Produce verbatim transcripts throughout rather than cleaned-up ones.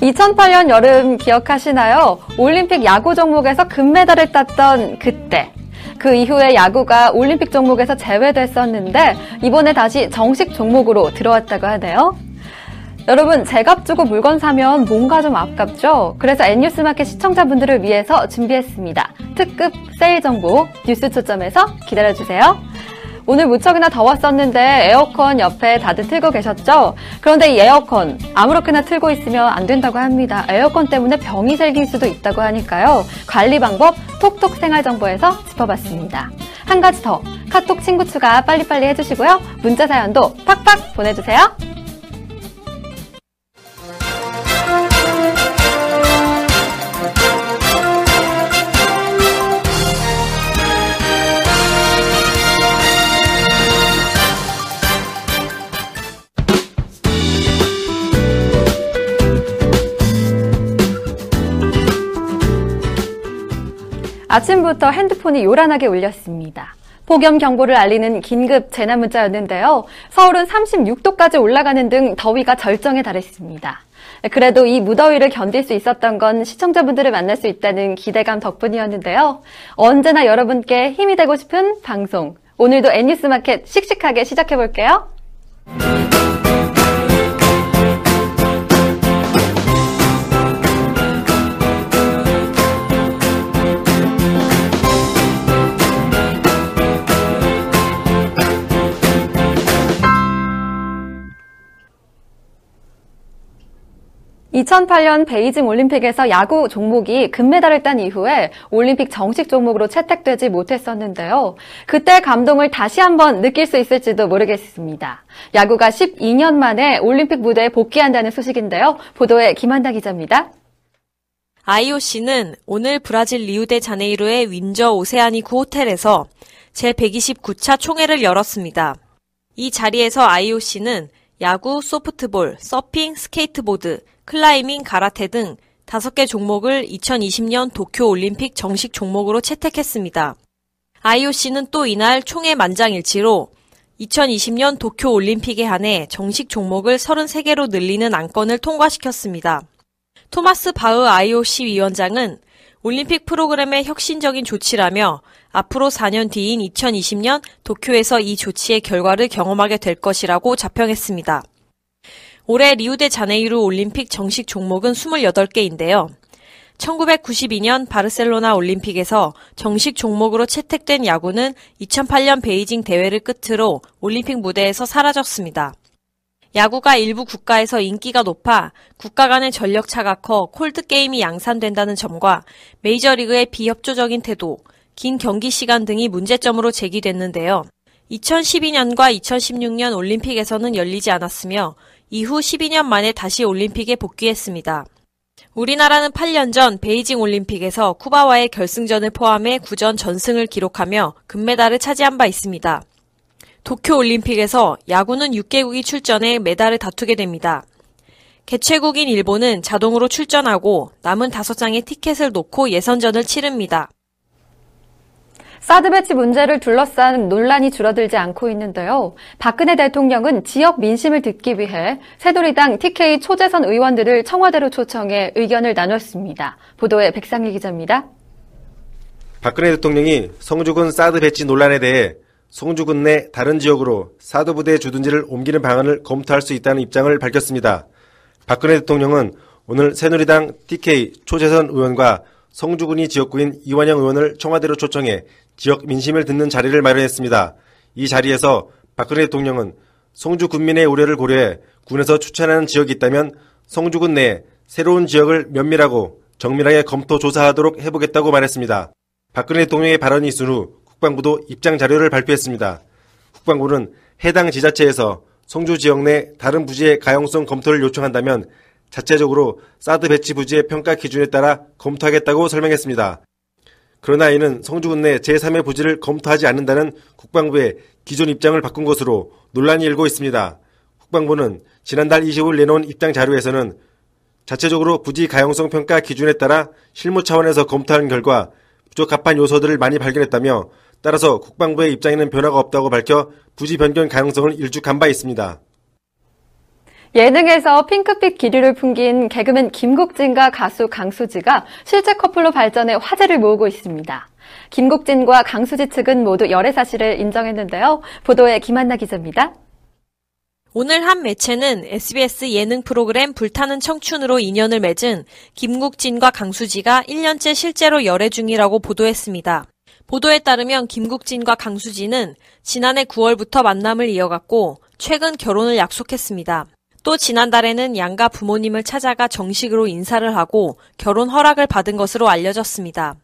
이천팔 년 여름 기억하시나요? 올림픽 야구 종목에서 금메달을 땄던 그때. 그 이후에 야구가 올림픽 종목에서 제외됐었는데 이번에 다시 정식 종목으로 들어왔다고 하네요. 여러분, 제값 주고 물건 사면 뭔가 좀 아깝죠? 그래서 N뉴스마켓 시청자분들을 위해서 준비했습니다. 특급 세일 정보 뉴스 초점에서 기다려주세요. 오늘 무척이나 더웠었는데 에어컨 옆에 다들 틀고 계셨죠? 그런데 이 에어컨 아무렇게나 틀고 있으면 안 된다고 합니다. 에어컨 때문에 병이 생길 수도 있다고 하니까요. 관리 방법 톡톡 생활정보에서 짚어봤습니다. 한 가지 더, 카톡 친구 추가 빨리빨리 해주시고요. 문자 사연도 팍팍 보내주세요. 아침부터 핸드폰이 요란하게 울렸습니다. 폭염경보를 알리는 긴급 재난문자였는데요. 서울은 삼십육 도까지 올라가는 등 더위가 절정에 달했습니다. 그래도 이 무더위를 견딜 수 있었던 건 시청자분들을 만날 수 있다는 기대감 덕분이었는데요. 언제나 여러분께 힘이 되고 싶은 방송, 오늘도 N뉴스마켓 씩씩하게 시작해볼게요. 이천팔 년 베이징 올림픽에서 야구 종목이 금메달을 딴 이후에 올림픽 정식 종목으로 채택되지 못했었는데요. 그때 감동을 다시 한번 느낄 수 있을지도 모르겠습니다. 야구가 십이 년 만에 올림픽 무대에 복귀한다는 소식인데요. 보도에 김한다 기자입니다. 아이오씨는 오늘 브라질 리우데자네이루의 윈저 오세아니쿠 호텔에서 제백이십구 차 총회를 열었습니다. 이 자리에서 아이오씨는 야구, 소프트볼, 서핑, 스케이트보드, 클라이밍, 가라테 등 다섯 개 종목을 이천이십 년 도쿄올림픽 정식 종목으로 채택했습니다. 아이오씨는 또 이날 총회 만장일치로 이천이십 년 도쿄올림픽에 한해 정식 종목을 서른세 개로 늘리는 안건을 통과시켰습니다. 토마스 바흐 아이오씨 위원장은 올림픽 프로그램의 혁신적인 조치라며 앞으로 사 년 뒤인 이천이십 년 도쿄에서 이 조치의 결과를 경험하게 될 것이라고 자평했습니다. 올해 리우데자네이루 올림픽 정식 종목은 스물여덟 개인데요. 천구백구십이 년 바르셀로나 올림픽에서 정식 종목으로 채택된 야구는 이천팔 년 베이징 대회를 끝으로 올림픽 무대에서 사라졌습니다. 야구가 일부 국가에서 인기가 높아 국가 간의 전력차가 커 콜드게임이 양산된다는 점과 메이저리그의 비협조적인 태도, 긴 경기 시간 등이 문제점으로 제기됐는데요. 이천십이 년과 이천십육 년 올림픽에서는 열리지 않았으며 이후 십이 년 만에 다시 올림픽에 복귀했습니다. 우리나라는 팔 년 전 베이징 올림픽에서 쿠바와의 결승전을 포함해 구 전 전승을 기록하며 금메달을 차지한 바 있습니다. 도쿄올림픽에서 야구는 육 개국이 출전해 메달을 다투게 됩니다. 개최국인 일본은 자동으로 출전하고 남은 다섯 장의 티켓을 놓고 예선전을 치릅니다. 사드 배치 문제를 둘러싼 논란이 줄어들지 않고 있는데요. 박근혜 대통령은 지역 민심을 듣기 위해 새누리당 티케이 초재선 의원들을 청와대로 초청해 의견을 나눴습니다. 보도에 백상희 기자입니다. 박근혜 대통령이 성주군 사드 배치 논란에 대해 성주군 내 다른 지역으로 사드 부대 주둔지를 옮기는 방안을 검토할 수 있다는 입장을 밝혔습니다. 박근혜 대통령은 오늘 새누리당 티케이 초재선 의원과 성주군이 지역구인 이완영 의원을 청와대로 초청해 지역 민심을 듣는 자리를 마련했습니다. 이 자리에서 박근혜 대통령은 성주 군민의 우려를 고려해 군에서 추천하는 지역이 있다면 성주군 내에 새로운 지역을 면밀하고 정밀하게 검토 조사하도록 해보겠다고 말했습니다. 박근혜 대통령의 발언이 있은 후 국방부도 입장 자료를 발표했습니다. 국방부는 해당 지자체에서 성주 지역 내 다른 부지의 가용성 검토를 요청한다면 자체적으로 사드 배치 부지의 평가 기준에 따라 검토하겠다고 설명했습니다. 그러나 이는 성주군 내 제삼의 부지를 검토하지 않는다는 국방부의 기존 입장을 바꾼 것으로 논란이 일고 있습니다. 국방부는 지난달 이십 일 내놓은 입장 자료에서는 자체적으로 부지 가용성 평가 기준에 따라 실무 차원에서 검토한 결과 부적합한 요소들을 많이 발견했다며 따라서 국방부의 입장에는 변화가 없다고 밝혀 부지 변경 가능성을 일축한 바 있습니다. 예능에서 핑크빛 기류를 풍긴 개그맨 김국진과 가수 강수지가 실제 커플로 발전해 화제를 모으고 있습니다. 김국진과 강수지 측은 모두 열애 사실을 인정했는데요. 보도에 김한나 기자입니다. 오늘 한 매체는 에스비에스 예능 프로그램 불타는 청춘으로 인연을 맺은 김국진과 강수지가 일 년째 실제로 열애 중이라고 보도했습니다. 보도에 따르면 김국진과 강수지는 지난해 구월부터 만남을 이어갔고 최근 결혼을 약속했습니다. 또 지난달에는 양가 부모님을 찾아가 정식으로 인사를 하고 결혼 허락을 받은 것으로 알려졌습니다.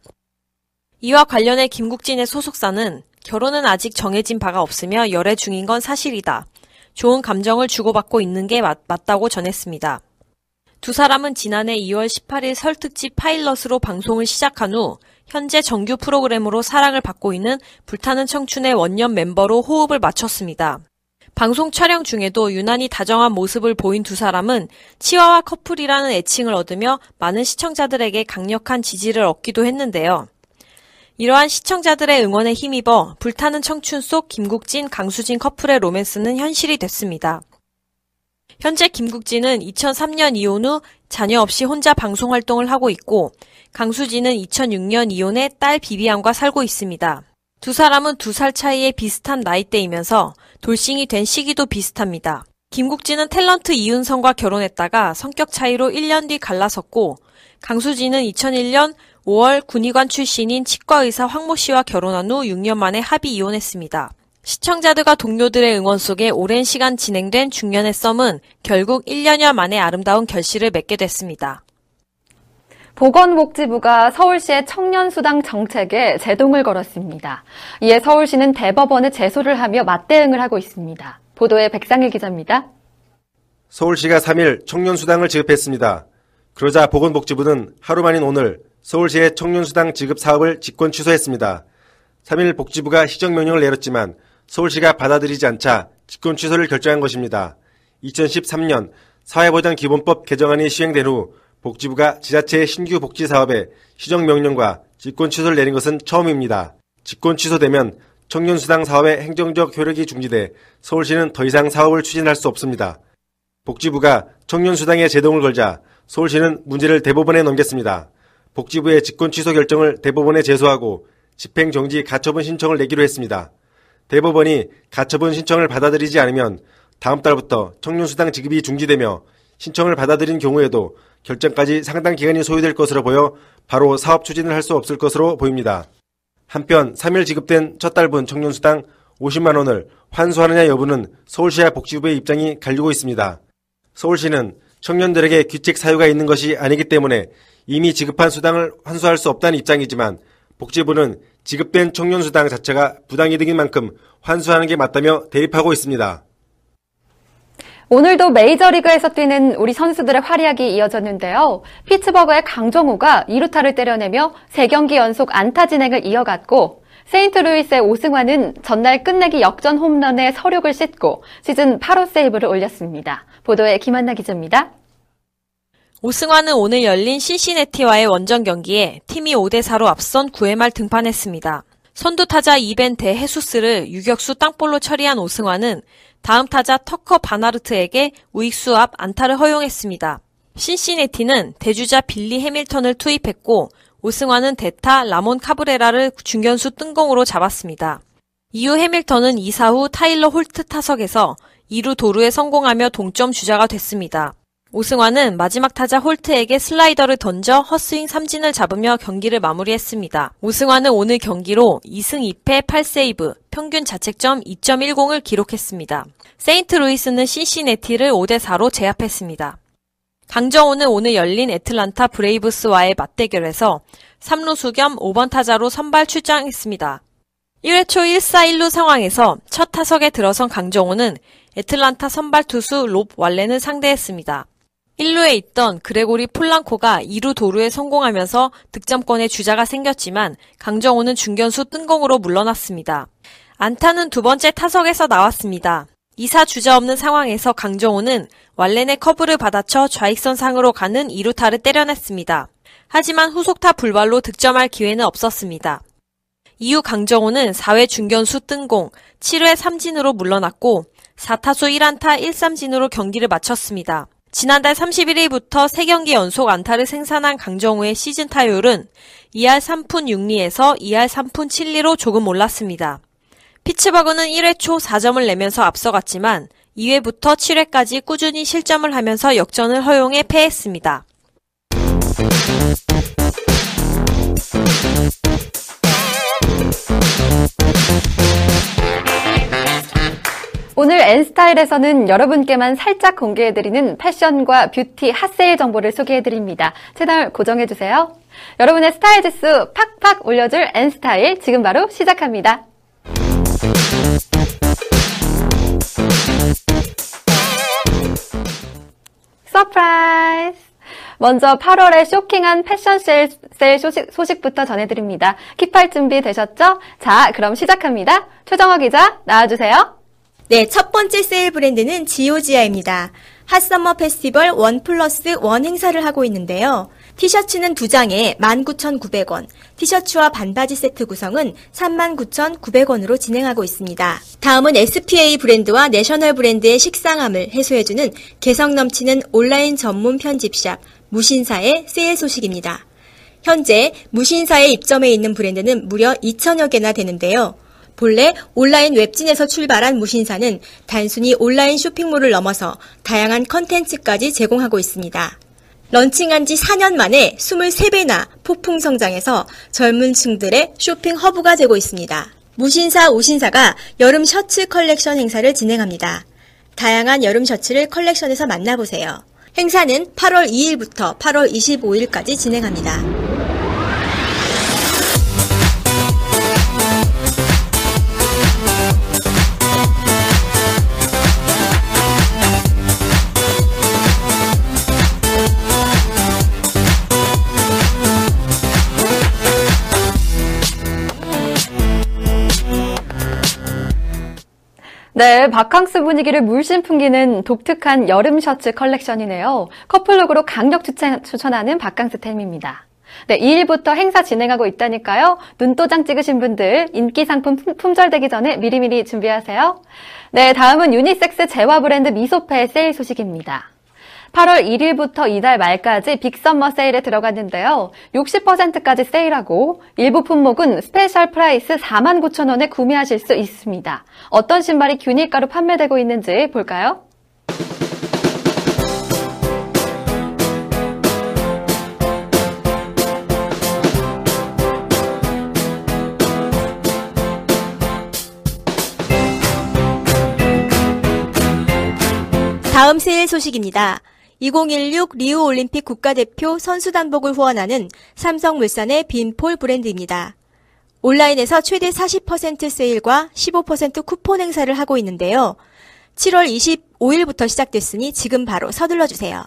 이와 관련해 김국진의 소속사는 결혼은 아직 정해진 바가 없으며 열애 중인 건 사실이다. 좋은 감정을 주고받고 있는 게 맞, 맞다고 전했습니다. 두 사람은 지난해 이월 십팔일 설 특집 파일럿으로 방송을 시작한 후 현재 정규 프로그램으로 사랑을 받고 있는 불타는 청춘의 원년 멤버로 호흡을 맞췄습니다. 방송 촬영 중에도 유난히 다정한 모습을 보인 두 사람은 치와와 커플이라는 애칭을 얻으며 많은 시청자들에게 강력한 지지를 얻기도 했는데요. 이러한 시청자들의 응원에 힘입어 불타는 청춘 속 김국진, 강수진 커플의 로맨스는 현실이 됐습니다. 현재 김국진은 이천삼년 이혼 후 자녀 없이 혼자 방송 활동을 하고 있고 강수진은 이천육년 이혼해 딸 비비안과 살고 있습니다. 두 사람은 두 살 차이의 비슷한 나이대이면서 돌싱이 된 시기도 비슷합니다. 김국진은 탤런트 이윤성과 결혼했다가 성격 차이로 일 년 뒤 갈라섰고 강수진은 이천일년 오월 군의관 출신인 치과의사 황모 씨와 결혼한 후 육 년 만에 합의 이혼했습니다. 시청자들과 동료들의 응원 속에 오랜 시간 진행된 중년의 썸은 결국 일 년여 만에 아름다운 결실을 맺게 됐습니다. 보건복지부가 서울시의 청년수당 정책에 제동을 걸었습니다. 이에 서울시는 대법원에 제소를 하며 맞대응을 하고 있습니다. 보도에 백상일 기자입니다. 서울시가 삼일 청년수당을 지급했습니다. 그러자 보건복지부는 하루 만인 오늘 서울시의 청년수당 지급 사업을 직권 취소했습니다. 삼일 복지부가 시정명령을 내렸지만 서울시가 받아들이지 않자 직권 취소를 결정한 것입니다. 이천십삼년 사회보장기본법 개정안이 시행된 후 복지부가 지자체의 신규 복지사업에 시정명령과 직권 취소를 내린 것은 처음입니다. 직권 취소되면 청년수당 사업의 행정적 효력이 중지돼 서울시는 더 이상 사업을 추진할 수 없습니다. 복지부가 청년수당에 제동을 걸자 서울시는 문제를 대법원에 넘겼습니다. 복지부의 직권 취소 결정을 대법원에 제소하고 집행정지 가처분 신청을 내기로 했습니다. 대법원이 가처분 신청을 받아들이지 않으면 다음 달부터 청년수당 지급이 중지되며 신청을 받아들인 경우에도 결정까지 상당 기간이 소요될 것으로 보여 바로 사업 추진을 할 수 없을 것으로 보입니다. 한편 삼일 지급된 첫 달분 청년수당 오십만 원을 환수하느냐 여부는 서울시와 복지부의 입장이 갈리고 있습니다. 서울시는 청년들에게 규칙 사유가 있는 것이 아니기 때문에 이미 지급한 수당을 환수할 수 없다는 입장이지만 복지부는 지급된 청년수당 자체가 부당이득인 만큼 환수하는 게 맞다며 대립하고 있습니다. 오늘도 메이저리그에서 뛰는 우리 선수들의 활약이 이어졌는데요. 피츠버그의 강정호가 이루타를 때려내며 세 경기 연속 안타 진행을 이어갔고 세인트루이스의 오승환은 전날 끝내기 역전 홈런에 서륙을 씻고 시즌 팔 호 세이브를 올렸습니다. 보도에 김한나 기자입니다. 오승환은 오늘 열린 신시내티와의 원정 경기에 팀이 오 대 사로 앞선 구회 말 등판했습니다. 선두 타자 이벤 데 헤수스를 유격수 땅볼로 처리한 오승환은 다음 타자 터커 바나르트에게 우익수 앞 안타를 허용했습니다. 신시내티는 대주자 빌리 해밀턴을 투입했고 오승환은 대타 라몬 카브레라를 중견수 뜬공으로 잡았습니다. 이후 해밀턴은 이 사 후 타일러 홀트 타석에서 이 루 도루에 성공하며 동점 주자가 됐습니다. 오승환은 마지막 타자 홀트에게 슬라이더를 던져 헛스윙 삼진을 잡으며 경기를 마무리했습니다. 오승환은 오늘 경기로 이승 이패 팔세이브, 평균 자책점 이 점 일공을 기록했습니다. 세인트루이스는 신시내티를 오 대 사로 제압했습니다. 강정호는 오늘 열린 애틀란타 브레이브스와의 맞대결에서 삼루수 겸 오 번 타자로 선발 출장했습니다. 일 회 초 일 사 일 루 상황에서 첫 타석에 들어선 강정호는 애틀란타 선발 투수 롭 왈렌을 상대했습니다. 일 루에 있던 그레고리 폴랑코가 이 루 도루에 성공하면서 득점권의 주자가 생겼지만 강정호는 중견수 뜬공으로 물러났습니다. 안타는 두 번째 타석에서 나왔습니다. 이 사 주자 없는 상황에서 강정호는 왈렌의 커브를 받아쳐 좌익선 상으로 가는 이루타를 때려냈습니다. 하지만 후속타 불발로 득점할 기회는 없었습니다. 이후 강정호는 사 회 중견수 뜬공, 칠 회 삼진으로 물러났고 사 타수 일 안타 일 삼진으로 경기를 마쳤습니다. 지난달 삼십일 일부터 세 경기 연속 안타를 생산한 강정호의 시즌 타율은 이 할 삼 푼 육 리에서 이 할 삼 푼 칠 리로 조금 올랐습니다. 피츠버그는 일 회 초 사 점을 내면서 앞서갔지만 이 회부터 칠 회까지 꾸준히 실점을 하면서 역전을 허용해 패했습니다. 오늘 N스타일에서는 여러분께만 살짝 공개해드리는 패션과 뷰티 핫세일 정보를 소개해드립니다. 채널 고정해주세요. 여러분의 스타일 지수 팍팍 올려줄 N스타일 지금 바로 시작합니다. 서프라이즈! 먼저 팔월에 쇼킹한 패션 세일, 세일 소식, 소식부터 전해드립니다. 킵할 준비 되셨죠? 자, 그럼 시작합니다. 최정화 기자, 나와주세요. 네, 첫 번째 세일 브랜드는 지오지아입니다. 핫서머 페스티벌 원 플러스 원 행사를 하고 있는데요. 티셔츠는 두 장에 만 구천 구백 원, 티셔츠와 반바지 세트 구성은 삼만 구천 구백 원으로 진행하고 있습니다. 다음은 에스피에이 브랜드와 내셔널 브랜드의 식상함을 해소해주는 개성 넘치는 온라인 전문 편집샵 무신사의 세일 소식입니다. 현재 무신사의 입점해 있는 브랜드는 무려 이천여 개나 되는데요. 본래 온라인 웹진에서 출발한 무신사는 단순히 온라인 쇼핑몰을 넘어서 다양한 컨텐츠까지 제공하고 있습니다. 런칭한 지 사 년 만에 이십삼 배나 폭풍 성장해서 젊은 층들의 쇼핑 허브가 되고 있습니다. 무신사 오신사가 여름 셔츠 컬렉션 행사를 진행합니다. 다양한 여름 셔츠를 컬렉션에서 만나보세요. 행사는 팔월 이 일부터 팔월 이십오 일까지 진행합니다. 네, 바캉스 분위기를 물씬 풍기는 독특한 여름 셔츠 컬렉션이네요. 커플룩으로 강력 추천, 추천하는 바캉스 템입니다. 네, 이 일부터 행사 진행하고 있다니까요. 눈도장 찍으신 분들 인기 상품 품절되기 전에 미리미리 준비하세요. 네, 다음은 유니섹스 재화 브랜드 미소페의 세일 소식입니다. 팔월 일 일부터 이달 말까지 빅썸머 세일에 들어갔는데요. 육십 퍼센트까지 세일하고 일부 품목은 스페셜 프라이스 사만 구천 원에 구매하실 수 있습니다. 어떤 신발이 균일가로 판매되고 있는지 볼까요? 다음 세일 소식입니다. 이천십육 리우올림픽 국가대표 선수단복을 후원하는 삼성물산의 빈폴 브랜드입니다. 온라인에서 최대 사십 퍼센트 세일과 십오 퍼센트 쿠폰 행사를 하고 있는데요. 칠월 이십오 일부터 시작됐으니 지금 바로 서둘러주세요.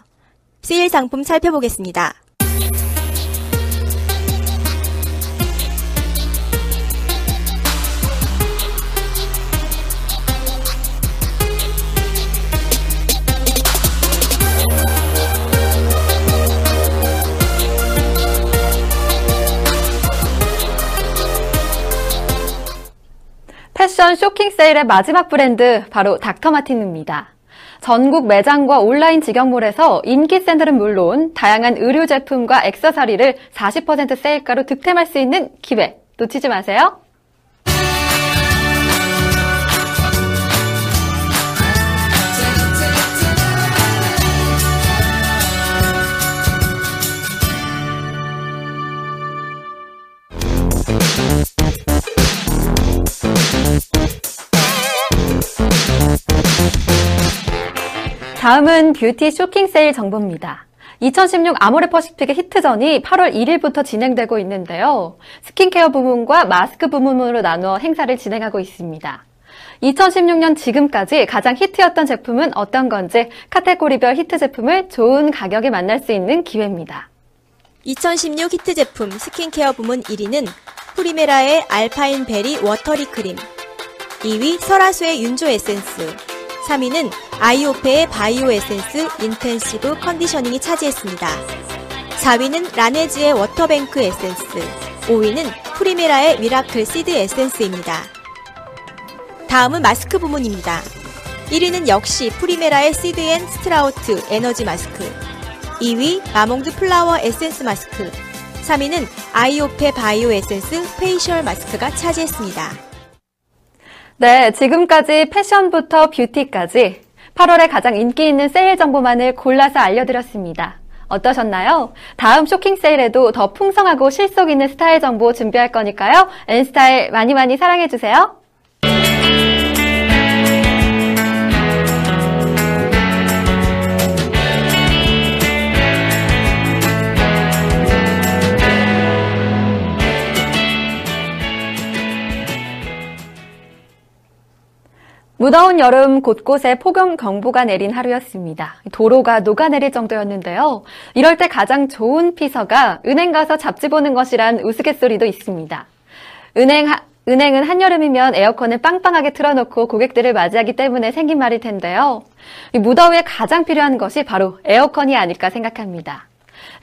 세일 상품 살펴보겠습니다. 패션 쇼킹 세일의 마지막 브랜드 바로 닥터마틴입니다. 전국 매장과 온라인 직영몰에서 인기 샌들은 물론 다양한 의류 제품과 액세서리를 사십 퍼센트 세일가로 득템할 수 있는 기회 놓치지 마세요. 다음은 뷰티 쇼킹 세일 정보입니다. 이천십육 아모레퍼시픽의 히트전이 팔월 일 일부터 진행되고 있는데요. 스킨케어 부문과 마스크 부문으로 나누어 행사를 진행하고 있습니다. 이천십육 년 지금까지 가장 히트였던 제품은 어떤 건지 카테고리별 히트 제품을 좋은 가격에 만날 수 있는 기회입니다. 이천십육 히트 제품 스킨케어 부문 일 위는 프리메라의 알파인 베리 워터리 크림, 이 위 설화수의 윤조 에센스, 삼 위는 아이오페의 바이오 에센스 인텐시브 컨디셔닝이 차지했습니다. 사 위는 라네즈의 워터뱅크 에센스, 오 위는 프리메라의 미라클 시드 에센스입니다. 다음은 마스크 부문입니다. 일 위는 역시 프리메라의 시드앤 스트라우트 에너지 마스크, 이 위 마몽드 플라워 에센스 마스크, 삼 위는 아이오페 바이오 에센스 페이셜 마스크가 차지했습니다. 네, 지금까지 패션부터 뷰티까지 팔월에 가장 인기 있는 세일 정보만을 골라서 알려드렸습니다. 어떠셨나요? 다음 쇼킹 세일에도 더 풍성하고 실속 있는 스타일 정보 준비할 거니까요. N스타일 많이 많이 사랑해주세요. 무더운 여름 곳곳에 폭염경보가 내린 하루였습니다. 도로가 녹아내릴 정도였는데요. 이럴 때 가장 좋은 피서가 은행 가서 잡지 보는 것이란 우스갯소리도 있습니다. 은행, 하, 은행은 한여름이면 에어컨을 빵빵하게 틀어놓고 고객들을 맞이하기 때문에 생긴 말일 텐데요. 이 무더위에 가장 필요한 것이 바로 에어컨이 아닐까 생각합니다.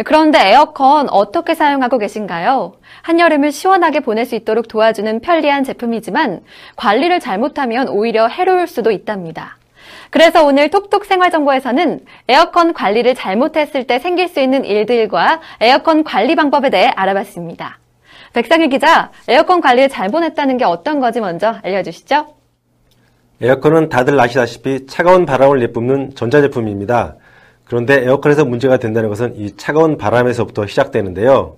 그런데 에어컨 어떻게 사용하고 계신가요? 한여름을 시원하게 보낼 수 있도록 도와주는 편리한 제품이지만 관리를 잘못하면 오히려 해로울 수도 있답니다. 그래서 오늘 톡톡 생활정보에서는 에어컨 관리를 잘못했을 때 생길 수 있는 일들과 에어컨 관리 방법에 대해 알아봤습니다. 백상일 기자, 에어컨 관리를 잘못했다는 게 어떤 거지 먼저 알려주시죠. 에어컨은 다들 아시다시피 차가운 바람을 내뿜는 전자제품입니다. 그런데 에어컨에서 문제가 된다는 것은 이 차가운 바람에서부터 시작되는데요.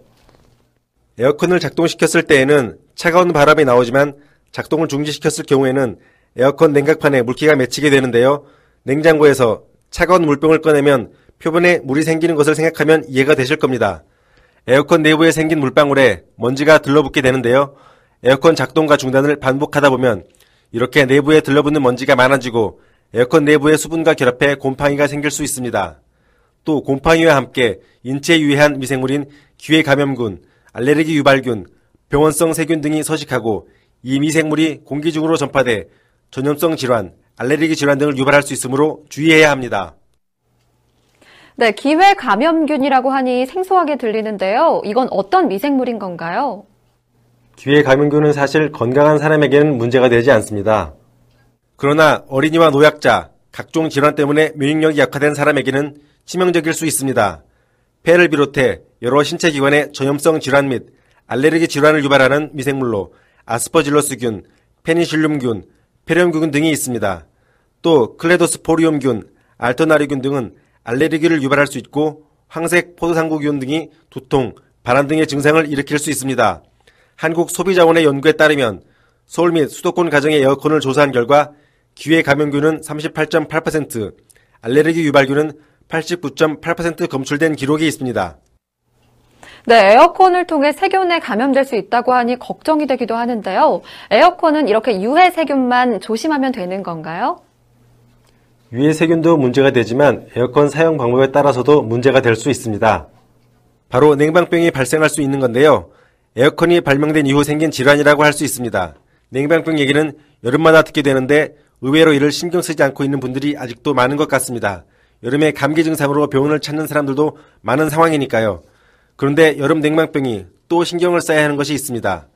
에어컨을 작동시켰을 때에는 차가운 바람이 나오지만 작동을 중지시켰을 경우에는 에어컨 냉각판에 물기가 맺히게 되는데요. 냉장고에서 차가운 물병을 꺼내면 표면에 물이 생기는 것을 생각하면 이해가 되실 겁니다. 에어컨 내부에 생긴 물방울에 먼지가 들러붙게 되는데요. 에어컨 작동과 중단을 반복하다 보면 이렇게 내부에 들러붙는 먼지가 많아지고 에어컨 내부의 수분과 결합해 곰팡이가 생길 수 있습니다. 또 곰팡이와 함께 인체에 유해한 미생물인 기회감염군, 알레르기 유발균, 병원성 세균 등이 서식하고 이 미생물이 공기 중으로 전파돼 전염성 질환, 알레르기 질환 등을 유발할 수 있으므로 주의해야 합니다. 네, 기회감염균이라고 하니 생소하게 들리는데요. 이건 어떤 미생물인 건가요? 기회감염균은 사실 건강한 사람에게는 문제가 되지 않습니다. 그러나 어린이와 노약자, 각종 질환 때문에 면역력이 약화된 사람에게는 치명적일 수 있습니다. 폐를 비롯해 여러 신체 기관의 전염성 질환 및 알레르기 질환을 유발하는 미생물로 아스퍼질러스균, 페니실륨균, 폐렴균 등이 있습니다. 또 클레도스포리움균, 알터나리균 등은 알레르기를 유발할 수 있고 황색 포도상구균 등이 두통, 발한 등의 증상을 일으킬 수 있습니다. 한국소비자원의 연구에 따르면 서울 및 수도권 가정의 에어컨을 조사한 결과 기회감염균은 삼십팔 점 팔 퍼센트, 알레르기 유발균은 팔십구 점 팔 퍼센트 검출된 기록이 있습니다. 네, 에어컨을 통해 세균에 감염될 수 있다고 하니 걱정이 되기도 하는데요. 에어컨은 이렇게 유해 세균만 조심하면 되는 건가요? 유해 세균도 문제가 되지만 에어컨 사용 방법에 따라서도 문제가 될 수 있습니다. 바로 냉방병이 발생할 수 있는 건데요. 에어컨이 발명된 이후 생긴 질환이라고 할 수 있습니다. 냉방병 얘기는 여름마다 듣게 되는데 의외로 이를 신경 쓰지 않고 있는 분들이 아직도 많은 것 같습니다. 여름에 감기 증상으로 병원을 찾는 사람들도 많은 상황이니까요. 그런데 여름 냉방병이 또 신경을 써야 하는 것이 있습니다.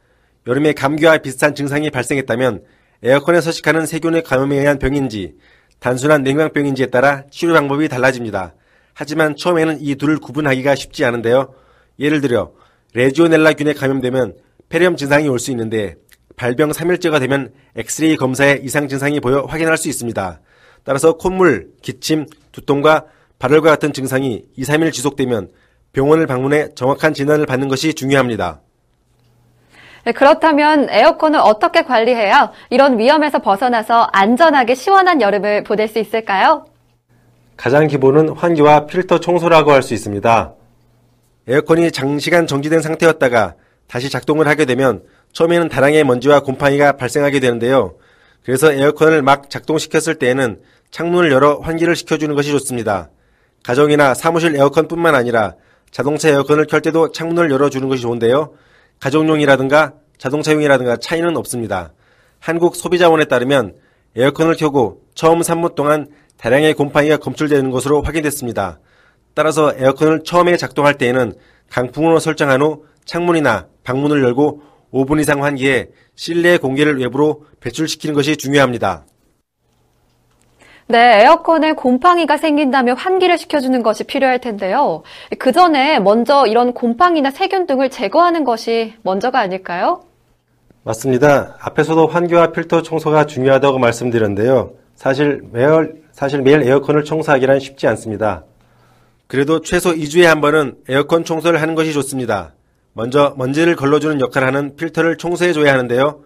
여름에 감기와 비슷한 증상이 발생했다면 에어컨에 서식하는 세균의 감염에 의한 병인지 단순한 냉방병인지에 따라 치료 방법이 달라집니다. 하지만 처음에는 이 둘을 구분하기가 쉽지 않은데요. 예를 들어 레지오넬라균에 감염되면 폐렴 증상이 올 수 있는데 발병 삼 일째가 되면 엑스레이 검사에 이상 증상이 보여 확인할 수 있습니다. 따라서 콧물, 기침, 두통과 발열과 같은 증상이 이, 삼 일 지속되면 병원을 방문해 정확한 진단을 받는 것이 중요합니다. 네, 그렇다면 에어컨을 어떻게 관리해야 이런 위험에서 벗어나서 안전하게 시원한 여름을 보낼 수 있을까요? 가장 기본은 환기와 필터 청소라고 할 수 있습니다. 에어컨이 장시간 정지된 상태였다가 다시 작동을 하게 되면 처음에는 다량의 먼지와 곰팡이가 발생하게 되는데요. 그래서 에어컨을 막 작동시켰을 때에는 창문을 열어 환기를 시켜주는 것이 좋습니다. 가정이나 사무실 에어컨뿐만 아니라 자동차 에어컨을 켤 때도 창문을 열어주는 것이 좋은데요. 가정용이라든가 자동차용이라든가 차이는 없습니다. 한국소비자원에 따르면 에어컨을 켜고 처음 삼 분 동안 다량의 곰팡이가 검출되는 것으로 확인됐습니다. 따라서 에어컨을 처음에 작동할 때에는 강풍으로 설정한 후 창문이나 방문을 열고 오 분 이상 환기해 실내의 공기를 외부로 배출시키는 것이 중요합니다. 네, 에어컨에 곰팡이가 생긴다며 환기를 시켜주는 것이 필요할 텐데요. 그 전에 먼저 이런 곰팡이나 세균 등을 제거하는 것이 먼저가 아닐까요? 맞습니다. 앞에서도 환기와 필터 청소가 중요하다고 말씀드렸는데요. 사실 매일, 사실 매일 에어컨을 청소하기란 쉽지 않습니다. 그래도 최소 이 주에 한 번은 에어컨 청소를 하는 것이 좋습니다. 먼저 먼지를 걸러주는 역할을 하는 필터를 청소해줘야 하는데요.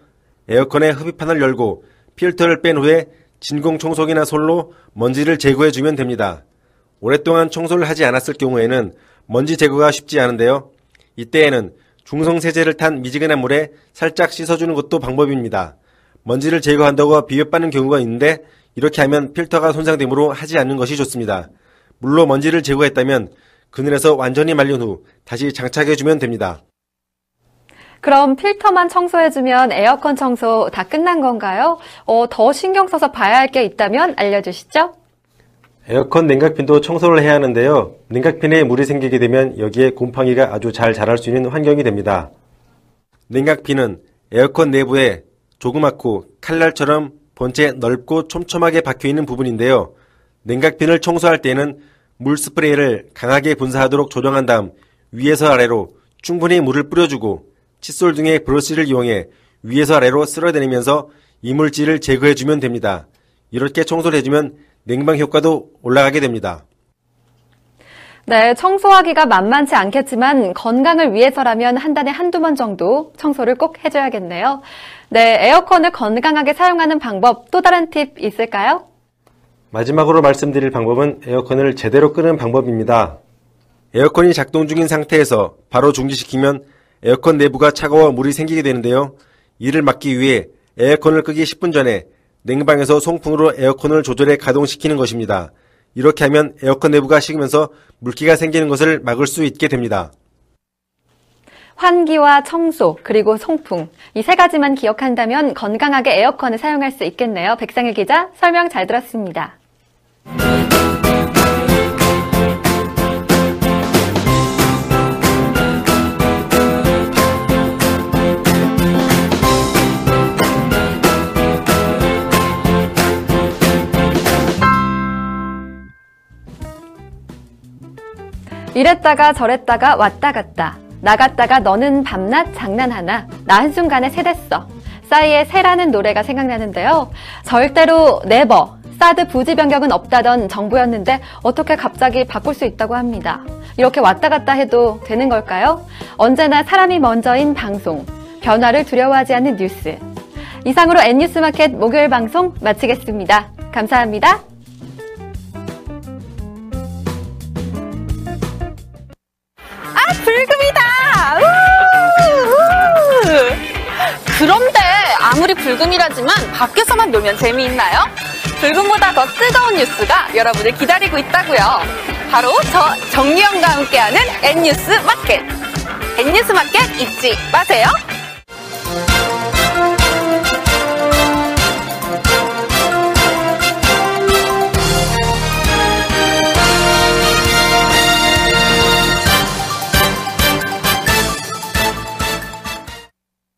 에어컨의 흡입판을 열고 필터를 뺀 후에 진공청소기나 솔로 먼지를 제거해주면 됩니다. 오랫동안 청소를 하지 않았을 경우에는 먼지 제거가 쉽지 않은데요. 이때에는 중성세제를 탄 미지근한 물에 살짝 씻어주는 것도 방법입니다. 먼지를 제거한다고 비벼빠는 경우가 있는데 이렇게 하면 필터가 손상되므로 하지 않는 것이 좋습니다. 물로 먼지를 제거했다면 그늘에서 완전히 말린 후 다시 장착해주면 됩니다. 그럼 필터만 청소해주면 에어컨 청소 다 끝난 건가요? 어, 더 신경 써서 봐야 할 게 있다면 알려주시죠. 에어컨 냉각핀도 청소를 해야 하는데요. 냉각핀에 물이 생기게 되면 여기에 곰팡이가 아주 잘 자랄 수 있는 환경이 됩니다. 냉각핀은 에어컨 내부에 조그맣고 칼날처럼 본체 넓고 촘촘하게 박혀있는 부분인데요. 냉각핀을 청소할 때는 물 스프레이를 강하게 분사하도록 조정한 다음 위에서 아래로 충분히 물을 뿌려주고 칫솔 등의 브러쉬를 이용해 위에서 아래로 쓸어내리면서 이물질을 제거해주면 됩니다. 이렇게 청소를 해주면 냉방 효과도 올라가게 됩니다. 네, 청소하기가 만만치 않겠지만 건강을 위해서라면 한 달에 한두 번 정도 청소를 꼭 해줘야겠네요. 네, 에어컨을 건강하게 사용하는 방법 또 다른 팁 있을까요? 마지막으로 말씀드릴 방법은 에어컨을 제대로 끄는 방법입니다. 에어컨이 작동 중인 상태에서 바로 중지시키면 에어컨 내부가 차가워 물이 생기게 되는데요. 이를 막기 위해 에어컨을 끄기 십 분 전에 냉방에서 송풍으로 에어컨을 조절해 가동시키는 것입니다. 이렇게 하면 에어컨 내부가 식으면서 물기가 생기는 것을 막을 수 있게 됩니다. 환기와 청소, 그리고 송풍, 이 세 가지만 기억한다면 건강하게 에어컨을 사용할 수 있겠네요. 백상일 기자, 설명 잘 들었습니다. 이랬다가 저랬다가 왔다 갔다, 나갔다가 너는 밤낮 장난하나, 나 한순간에 새댔어. 싸이의 새라는 노래가 생각나는데요. 절대로 네버, 사드 부지 변경은 없다던 정부였는데 어떻게 갑자기 바꿀 수 있다고 합니다. 이렇게 왔다 갔다 해도 되는 걸까요? 언제나 사람이 먼저인 방송, 변화를 두려워하지 않는 뉴스. 이상으로 N뉴스마켓 목요일 방송 마치겠습니다. 감사합니다. 불금이다! 우우! 우우! 그런데 아무리 불금이라지만 밖에서만 놀면 재미있나요? 불금보다 더 뜨거운 뉴스가 여러분을 기다리고 있다고요. 바로 저 정리영과 함께하는 N뉴스 마켓. N뉴스 마켓 잊지 마세요.